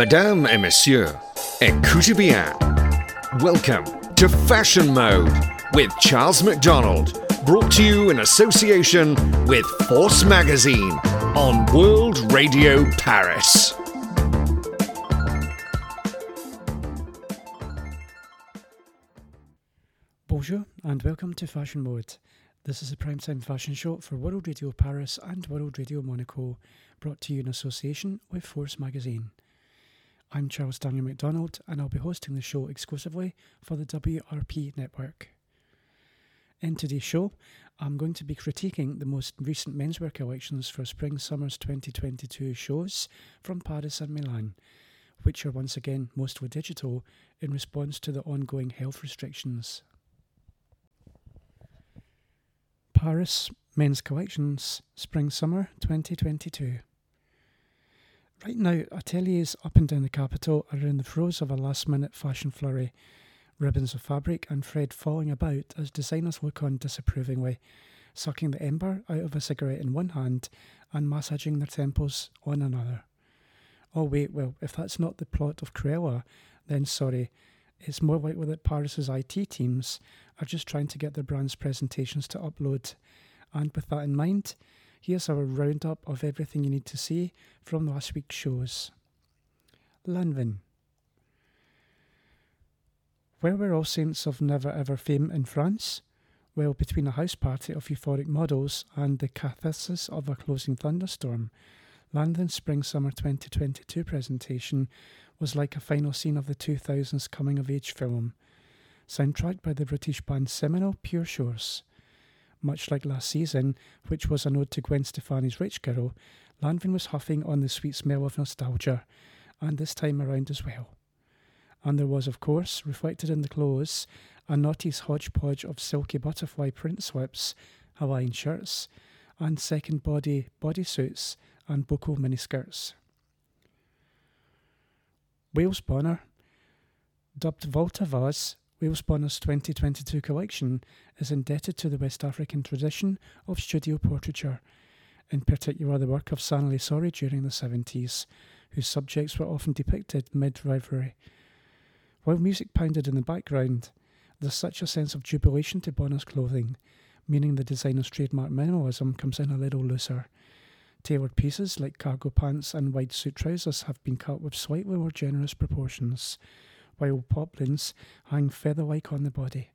Madame et Monsieur, écoutez bien. Welcome to Fashion Mode with Charles MacDonald, brought to you in association with Force Magazine on World Radio Paris. Bonjour and welcome to Fashion Mode. This is a primetime fashion shot for World Radio Paris and World Radio Monaco, brought to you in association with Force Magazine. I'm Charles Daniel MacDonald and I'll be hosting the show exclusively for the WRP Network. In today's show, I'm going to be critiquing the most recent menswear collections for Spring-Summer's 2022 shows from Paris and Milan, which are once again mostly digital in response to the ongoing health restrictions. Paris Men's Collections, Spring-Summer 2022. Right now, ateliers up and down the capital are in the throes of a last-minute fashion flurry, ribbons of fabric and thread falling about as designers look on disapprovingly, sucking the ember out of a cigarette in one hand and massaging their temples on another. Oh wait, well, if that's not the plot of Cruella, then sorry. It's more likely that Paris's IT teams are just trying to get their brand's presentations to upload. And with that in mind, here's our roundup of everything you need to see from last week's shows. Lanvin. Where were all saints of never ever fame in France? Well, between a house party of euphoric models and the catharsis of a closing thunderstorm, Lanvin's Spring-Summer 2022 presentation was like a final scene of the 2000s coming-of-age film, soundtracked by the British band's seminal Pure Shores. Much like last season, which was an ode to Gwen Stefani's Rich Girl, Lanvin was huffing on the sweet smell of nostalgia, and this time around as well. And there was, of course, reflected in the clothes, a naughty hodgepodge of silky butterfly print slips, Hawaiian shirts, and second-body bodysuits, and boko miniskirts. Wales Bonner, dubbed Volta Vaz, Wales Bonner's 2022 collection is indebted to the West African tradition of studio portraiture, in particular the work of Sanlé Sidibé during the 70s, whose subjects were often depicted mid-rivalry. While music pounded in the background, there's such a sense of jubilation to Bonner's clothing, meaning the designer's trademark minimalism comes in a little looser. Tailored pieces like cargo pants and wide suit trousers have been cut with slightly more generous proportions, while poplins hang feather-like on the body.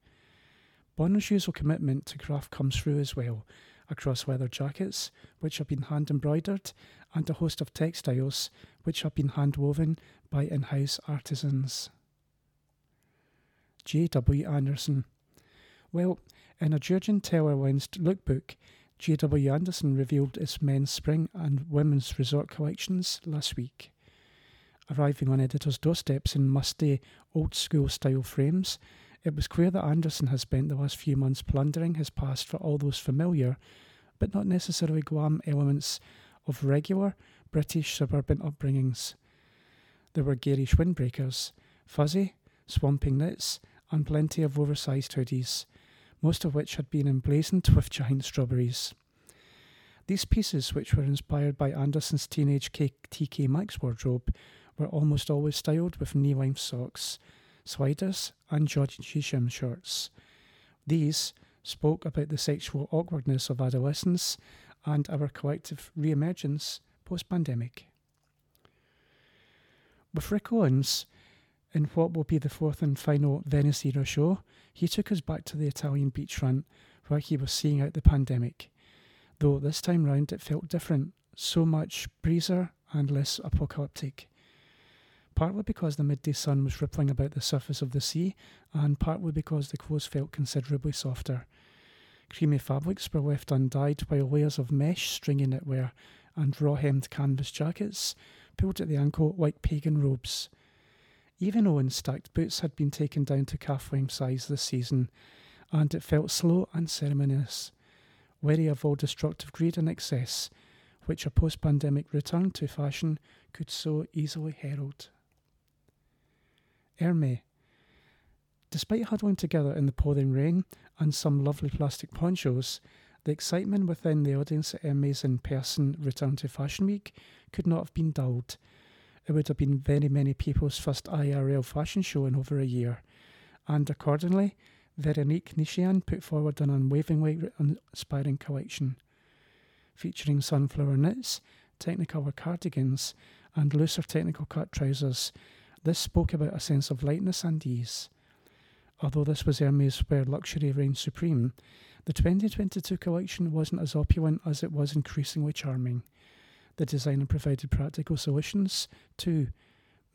Bonner's usual commitment to craft comes through as well, across leather jackets, which have been hand-embroidered, and a host of textiles, which have been hand-woven by in-house artisans. J.W. Anderson. Well, in a Georgian tailor-lensed lookbook, J.W. Anderson revealed its men's spring and women's resort collections last week. Arriving on editors' doorsteps in musty, old-school style frames, it was clear that Anderson has spent the last few months plundering his past for all those familiar, but not necessarily glam elements of regular British suburban upbringings. There were garish windbreakers, fuzzy, swamping knits, and plenty of oversized hoodies, most of which had been emblazoned with giant strawberries. These pieces, which were inspired by Anderson's teenage TK Maxx wardrobe, were almost always styled with knee-length socks, sliders and George Shishem shorts. These spoke about the sexual awkwardness of adolescence and our collective re-emergence post-pandemic. With Rick Owens, in what will be the fourth and final Venice Era show, he took us back to the Italian beachfront, where he was seeing out the pandemic. Though this time round it felt different, so much breezer and less apocalyptic. Partly because the midday sun was rippling about the surface of the sea, and partly because the clothes felt considerably softer. Creamy fabrics were left undyed, while layers of mesh, stringy knitwear, and raw-hemmed canvas jackets pulled at the ankle like pagan robes. Even Owen's stacked boots had been taken down to calf-length size this season, and it felt slow and ceremonious, wary of all destructive greed and excess, which a post-pandemic return to fashion could so easily herald. Hermès. Despite huddling together in the pouring rain and some lovely plastic ponchos, the excitement within the audience at Hermès in person return to Fashion Week could not have been dulled. it would have been very many people's first IRL fashion show in over a year. And accordingly, Veronique Nishian put forward an unwaveringly inspiring collection, featuring sunflower knits, technicolor cardigans, and looser technical cut trousers. This spoke about a sense of lightness and ease. Although this was Hermès where luxury reigned supreme, the 2022 collection wasn't as opulent as it was increasingly charming. The designer provided practical solutions to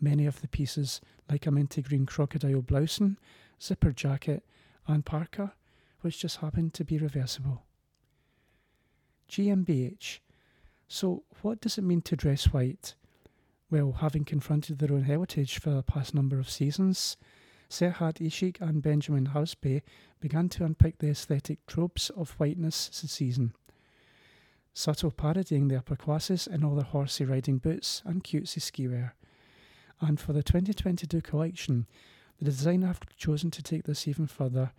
many of the pieces, like a minty green crocodile blouson, zipper jacket and parka, which just happened to be reversible. GMBH. So what does it mean to dress white? Well, having confronted their own heritage for the past number of seasons, Serhat Ishik and Benjamin Houseby began to unpick the aesthetic tropes of whiteness this season, subtle parodying the upper classes in all their horsey riding boots and cutesy ski wear. And for the 2022 collection, the designer have chosen to take this even further,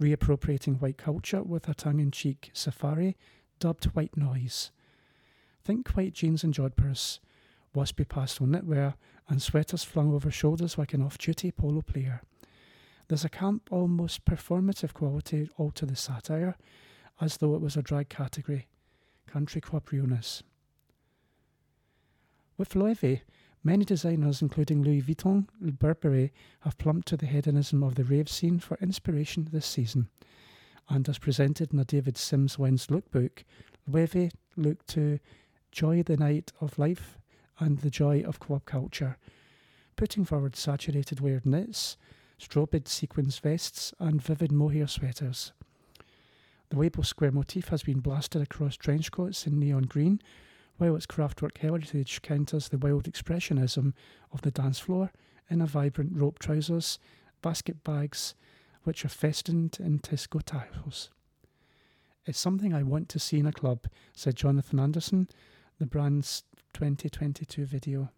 reappropriating white culture with her tongue-in-cheek safari dubbed white noise. Think white jeans and jodhpurs, waspy pastel knitwear, and sweaters flung over shoulders like an off-duty polo player. There's a camp, almost performative quality all to the satire, as though it was a drag category. Country club realness. With Loewe, many designers, including Louis Vuitton and Burberry, have plumped to the hedonism of the rave scene for inspiration this season. And as presented in a David Sims Lens lookbook, Loewe looked to joy the night of life and the joy of club culture, putting forward saturated layered knits, strobed sequins vests and vivid mohair sweaters. The label square motif has been blasted across trench coats in neon green, while its craftwork heritage counters the wild expressionism of the dance floor in a vibrant rope trousers, basket bags, which are festined in Tesco tiles. "It's something I want to see in a club," said Jonathan Anderson, the brand's 2022 video.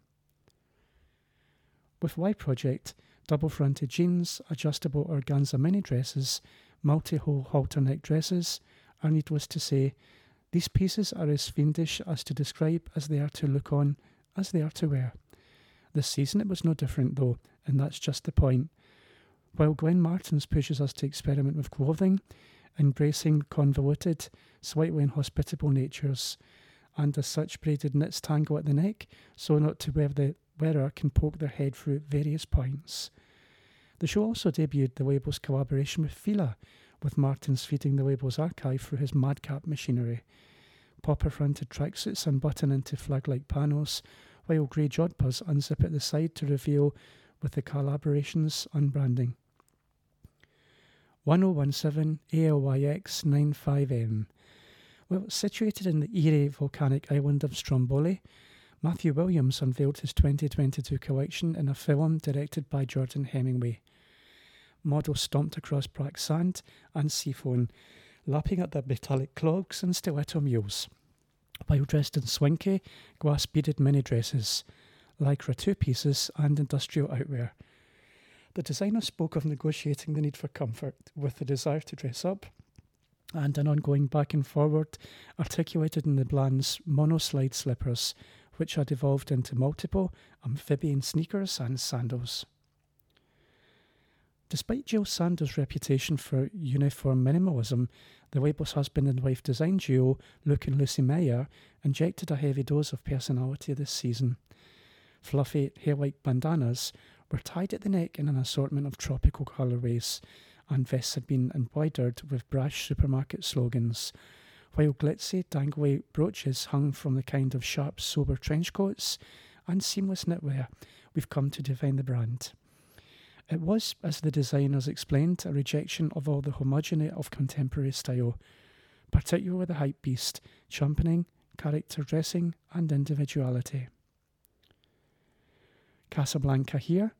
With Y Project, double-fronted jeans, adjustable organza mini-dresses, multi-hole halter neck dresses, and needless to say, these pieces are as fiendish as to describe as they are to look on, as they are to wear. This season it was no different though, and that's just the point. While Glenn Martins pushes us to experiment with clothing, embracing convoluted, slightly inhospitable natures, and as such braided knits tangle at the neck, so not to where the wearer can poke their head through various points. The show also debuted the label's collaboration with Fila, with Martins feeding the label's archive through his madcap machinery. Popper-fronted tracksuits unbutton into flag-like panels, while grey jodhpurs unzip at the side to reveal with the collaboration's unbranding. 1017 ALYX95M. Well, situated in the eerie volcanic island of Stromboli, Matthew Williams unveiled his 2022 collection in a film directed by Jordan Hemingway. Models stomped across black sand and seafoam, lapping at their metallic clogs and stiletto mules, while dressed in swanky, glass-beaded mini-dresses, lycra two-pieces and industrial outwear. The designer spoke of negotiating the need for comfort with the desire to dress up, and an ongoing back and forward articulated in the brand's monoslide slippers, which had evolved into multiple amphibian sneakers and sandals. Despite Jill Sanders' reputation for uniform minimalism, the label's husband and wife design duo, Luke and Lucy Meyer, injected a heavy dose of personality this season. Fluffy, hair-like bandanas were tied at the neck in an assortment of tropical colourways, and vests had been embroidered with brash supermarket slogans, while glitzy, dangly brooches hung from the kind of sharp, sober trench coats and seamless knitwear we've come to define the brand. It was, as the designers explained, a rejection of all the homogeneity of contemporary style, particularly the hype beast, championing character dressing and individuality. Casablanca here,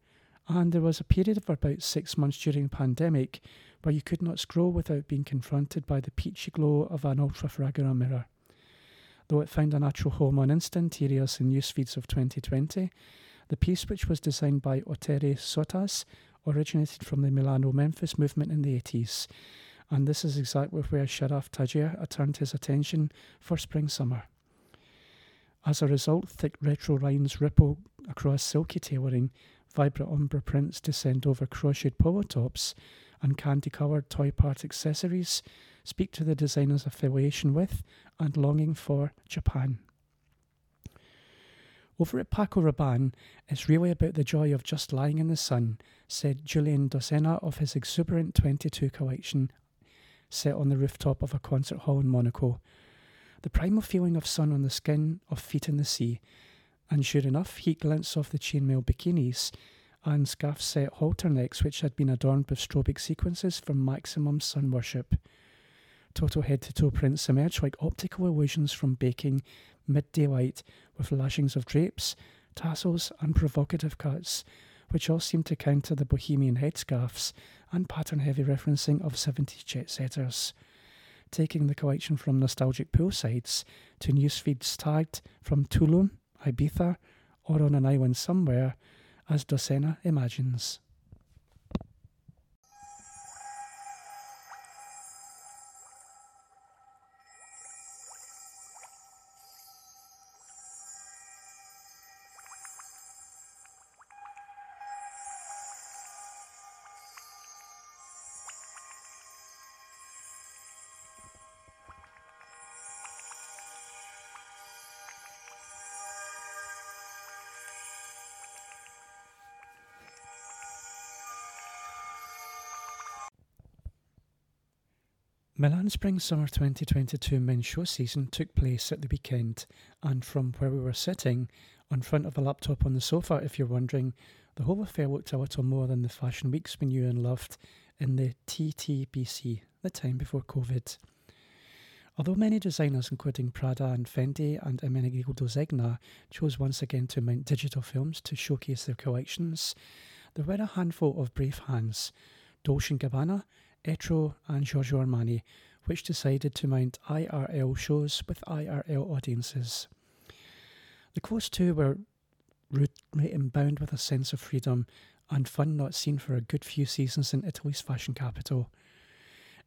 and there was a period of about 6 months during the pandemic where you could not scroll without being confronted by the peachy glow of an ultra-fragile mirror. Though it found a natural home on Instanterias and newsfeeds of 2020, the piece, which was designed by Otteri Sotas, originated from the Milano-Memphis movement in the 80s, and this is exactly where Sharaf Tajir turned his attention for spring-summer. As a result, thick retro lines ripple across silky tailoring, vibrant ombre prints to send over crocheted polo tops and candy-coloured toy part accessories speak to the designer's affiliation with and longing for Japan. Over at Paco Rabanne, it's really about the joy of just lying in the sun, said Julien Dossena of his exuberant 22 collection set on the rooftop of a concert hall in Monaco. The primal feeling of sun on the skin, of feet in the sea. And sure enough, he glanced off the chainmail bikinis and scarf-set halter necks which had been adorned with strobic sequences for maximum sun worship. Total head-to-toe prints emerge like optical illusions from baking, midday light, with lashings of drapes, tassels and provocative cuts, which all seem to counter the bohemian headscarves and pattern-heavy referencing of 70s jet-setters, taking the collection from nostalgic poolsides to newsfeeds tagged from Toulon, Ibiza, or on an island somewhere, as Dossena imagines. Milan Spring Summer 2022 men's show season took place at the weekend, and from where we were sitting, on front of a laptop on the sofa if you're wondering, the whole affair looked a little more than the fashion weeks we knew and loved in the TTBC, the time before COVID. Although many designers including Prada and Fendi and Ermenegildo Zegna chose once again to mount digital films to showcase their collections, there were a handful of brave hands, Dolce & Gabbana, Etro and Giorgio Armani, which decided to mount IRL shows with IRL audiences. The close two were rudely bound with a sense of freedom and fun not seen for a good few seasons in Italy's fashion capital.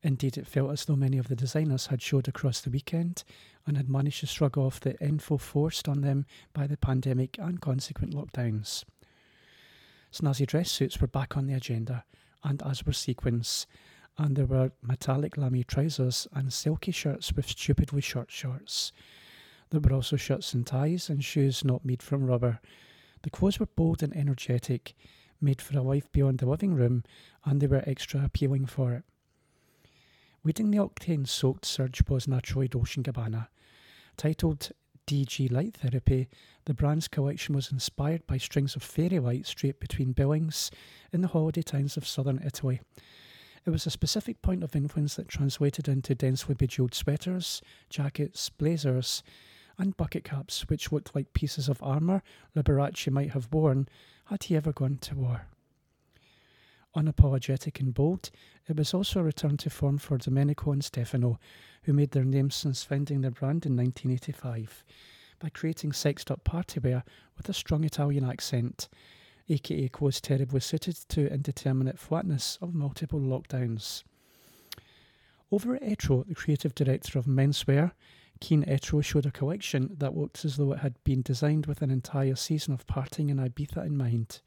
Indeed, it felt as though many of the designers had showed across the weekend and had managed to shrug off the info forced on them by the pandemic and consequent lockdowns. Snazzy dress suits were back on the agenda, and as were sequins, and there were metallic lamy trousers and silky shirts with stupidly short shorts. There were also shirts and ties and shoes not made from rubber. The clothes were bold and energetic, made for a life beyond the living room, and they were extra appealing for it. Weeding the octane-soaked surge was naturally Dolce & Gabbana. Titled DG Light Therapy, the brand's collection was inspired by strings of fairy lights straight between billings in the holiday towns of southern Italy. It was a specific point of influence that translated into densely bejewelled sweaters, jackets, blazers, and bucket caps, which looked like pieces of armour Liberace might have worn had he ever gone to war. Unapologetic and bold, it was also a return to form for Domenico and Stefano, who made their name since founding their brand in 1985, by creating sexed-up partywear with a strong Italian accent, aka clothes terribly suited to indeterminate flatness of multiple lockdowns. Over at Etro, the creative director of menswear, Keen Etro, showed a collection that looked as though it had been designed with an entire season of partying in Ibiza in mind.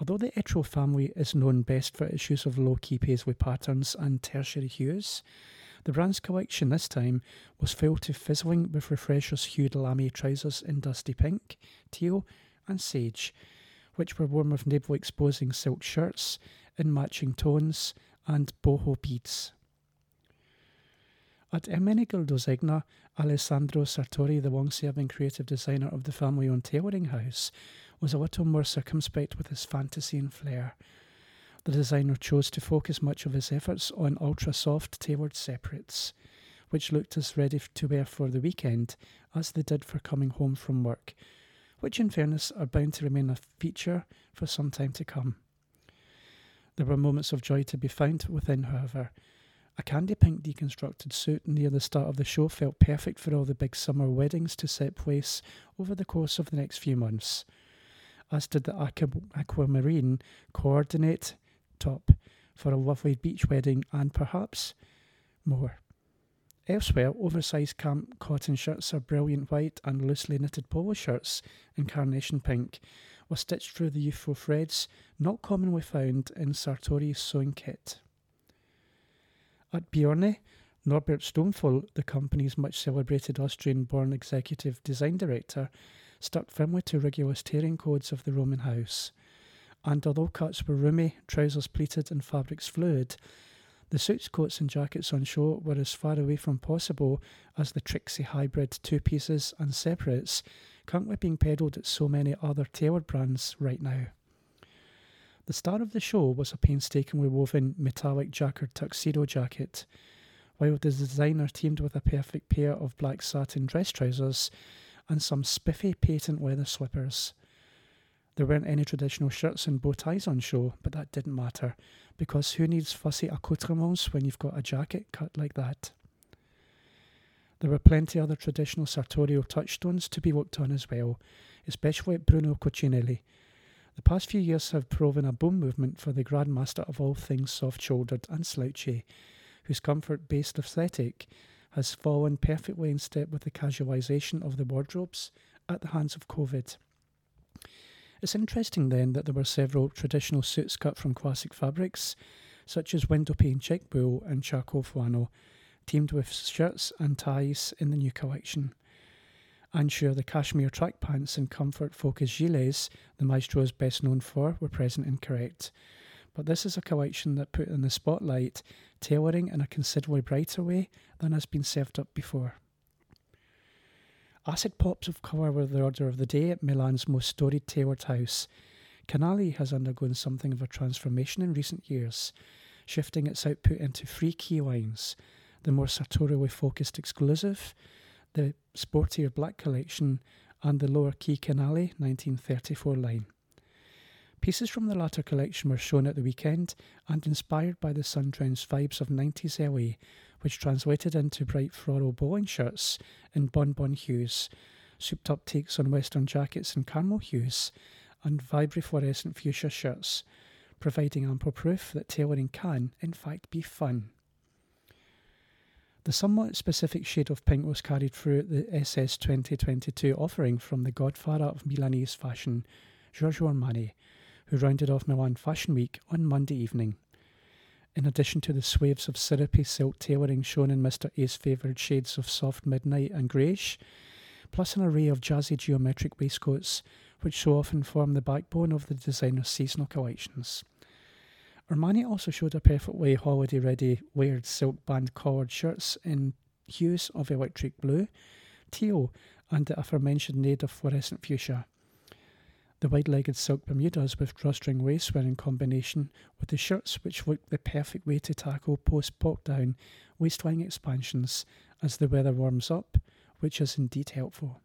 Although the Etro family is known best for its use of low-key paisley patterns and tertiary hues, the brand's collection this time was filled to fizzling with refreshers-hued lamy trousers in dusty pink, teal and sage, which were worn with navel-exposing silk shirts in matching tones and boho beads. At Ermenegildo Zegna, Alessandro Sartori, the long-serving creative designer of the family-owned tailoring house, was a little more circumspect with his fantasy and flair. The designer chose to focus much of his efforts on ultra-soft tailored separates, which looked as ready to wear for the weekend as they did for coming home from work, which in fairness are bound to remain a feature for some time to come. There were moments of joy to be found within, however. A candy pink deconstructed suit near the start of the show felt perfect for all the big summer weddings to set place over the course of the next few months, as did the aquamarine coordinate top for a lovely beach wedding and perhaps more. Elsewhere, oversized camp cotton shirts are brilliant white and loosely knitted polo shirts in carnation pink were stitched through the youthful threads not commonly found in Sartorius sewing kit. At Bjorne, Norbert Stomfol, the company's much-celebrated Austrian-born executive design director, stuck firmly to rigorous tailoring codes of the Roman house. And although cuts were roomy, trousers pleated and fabrics fluid, the suits, coats and jackets on show were as far away from possible as the tricksy hybrid two-pieces and separates currently being peddled at so many other tailored brands right now. The star of the show was a painstakingly woven metallic jacquard tuxedo jacket, while the designer teamed with a perfect pair of black satin dress trousers and some spiffy patent leather slippers. There weren't any traditional shirts and bow ties on show, but that didn't matter, because who needs fussy accoutrements when you've got a jacket cut like that? There were plenty other traditional sartorial touchstones to be looked on as well, especially at Bruno Cucinelli. The past few years have proven a boom movement for the grandmaster of all things soft-shouldered and slouchy, whose comfort-based aesthetic has fallen perfectly in step with the casualisation of the wardrobes at the hands of COVID. It's interesting then that there were several traditional suits cut from classic fabrics, such as windowpane check wool and charcoal flannel, teamed with shirts and ties in the new collection. And sure, the cashmere track pants and comfort focus gilets the maestro is best known for were present and correct. But this is a collection that put in the spotlight tailoring in a considerably brighter way than has been served up before. Acid pops of colour were the order of the day at Milan's most storied tailored house. Canali has undergone something of a transformation in recent years, shifting its output into three key lines: the more sartorially focused exclusive, the sportier black collection, and the lower key Canale 1934 line. Pieces from the latter collection were shown at the weekend and inspired by the sun-drenched vibes of 90s LA, which translated into bright floral bowling shirts in bonbon hues, souped-up takes on western jackets in caramel hues, and vibrifluorescent fuchsia shirts, providing ample proof that tailoring can, in fact, be fun. The somewhat specific shade of pink was carried through the SS 2022 offering from the godfather of Milanese fashion, Giorgio Armani, who rounded off Milan Fashion Week on Monday evening. In addition to the swathes of syrupy silk tailoring shown in Mr. A's favoured shades of soft midnight and greyish, plus an array of jazzy geometric waistcoats, which so often form the backbone of the designer's seasonal collections. Armani also showed a perfectly holiday-ready layered silk band collared shirts in hues of electric blue, teal and the aforementioned shade of fluorescent fuchsia. The wide-legged silk Bermudas with drawstring waist were in combination with the shirts, which looked the perfect way to tackle post-pop-down waistline expansions as the weather warms up, which is indeed helpful.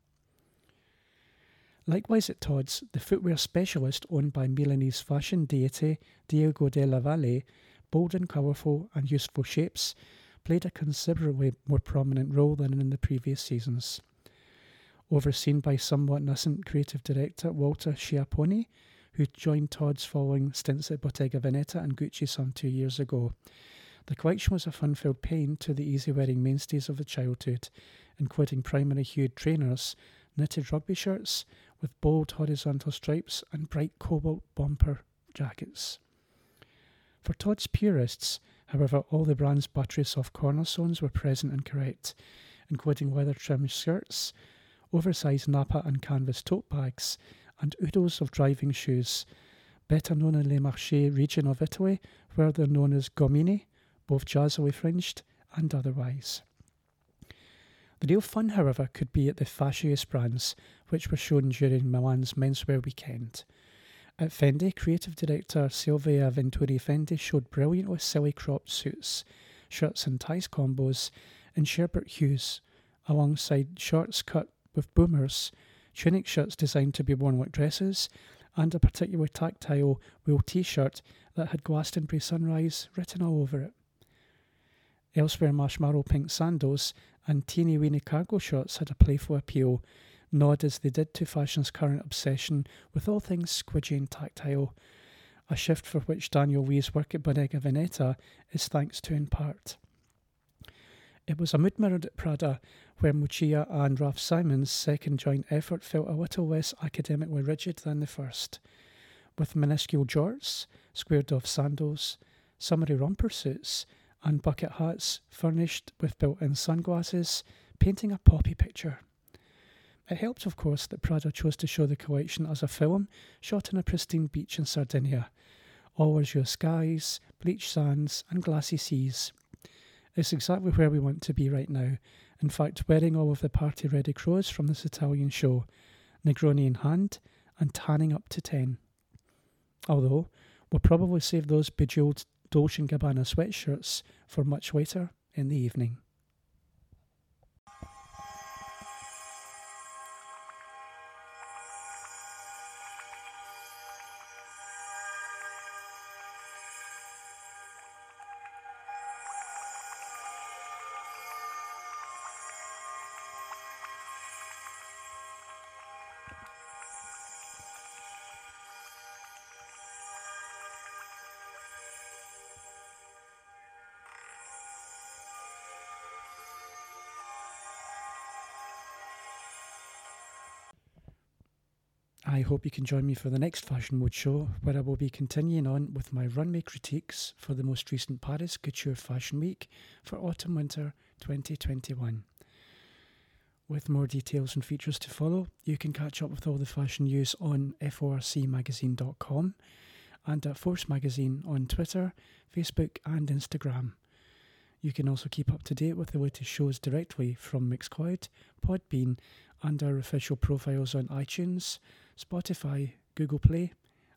Likewise at Tod's, the footwear specialist owned by Milanese fashion deity Diego della Valle, bold and colourful and useful shapes, played a considerably more prominent role than in the previous seasons. Overseen by somewhat nascent creative director Walter Schiapponi, who joined Tod's following stints at Bottega Veneta and Gucci some 2 years ago, the collection was a fun-filled pain to the easy-wearing mainstays of the childhood, including primary-hued trainers, knitted rugby shirts with bold horizontal stripes and bright cobalt bomber jackets. For Tod's purists, however, all the brand's buttery soft cornerstones were present and correct, including leather-trimmed skirts, oversized nappa and canvas tote bags, and oodles of driving shoes, better known in Le Marché region of Italy, where they're known as gomini, both jazzily fringed and otherwise. The real fun, however, could be at the fashiest brands, which were shown during Milan's menswear weekend. At Fendi, creative director Silvia Venturi Fendi showed brilliantly silly cropped suits, shirts and ties combos in sherbet hues, alongside shorts cut with boomers, tunic shirts designed to be worn like dresses, and a particularly tactile wool t-shirt that had Glastonbury Sunrise written all over it. Elsewhere, marshmallow pink sandals and teeny-weeny cargo shorts had a playful appeal, nod as they did to fashion's current obsession with all things squidgy and tactile, a shift for which Daniel Lee's work at Bottega Veneta is thanks to in part. It was a mood mirrored at Prada, where Muccia and Raf Simons' second joint effort felt a little less academically rigid than the first, with minuscule jorts, squared-off sandals, summery romper suits, and bucket hats furnished with built-in sunglasses, painting a poppy picture. It helped, of course, that Prada chose to show the collection as a film shot on a pristine beach in Sardinia, all azure skies, bleached sands, and glassy seas. It's exactly where we want to be right now, in fact wearing all of the party-ready clothes from this Italian show, Negroni in hand, and tanning up to 10. Although, we'll probably save those bejewelled Dolce & Gabbana sweatshirts for much later in the evening. I hope you can join me for the next Fashion Mode show, where I will be continuing on with my runway critiques for the most recent Paris Couture Fashion Week for Autumn-Winter 2021. With more details and features to follow, you can catch up with all the fashion news on forcmagazine.com and at Force Magazine on Twitter, Facebook and Instagram. You can also keep up to date with the latest shows directly from Mixcloud, Podbean and our official profiles on iTunes, Spotify, Google Play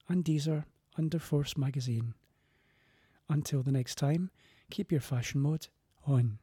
and Deezer under Force Magazine. Until the next time, keep your fashion mode on.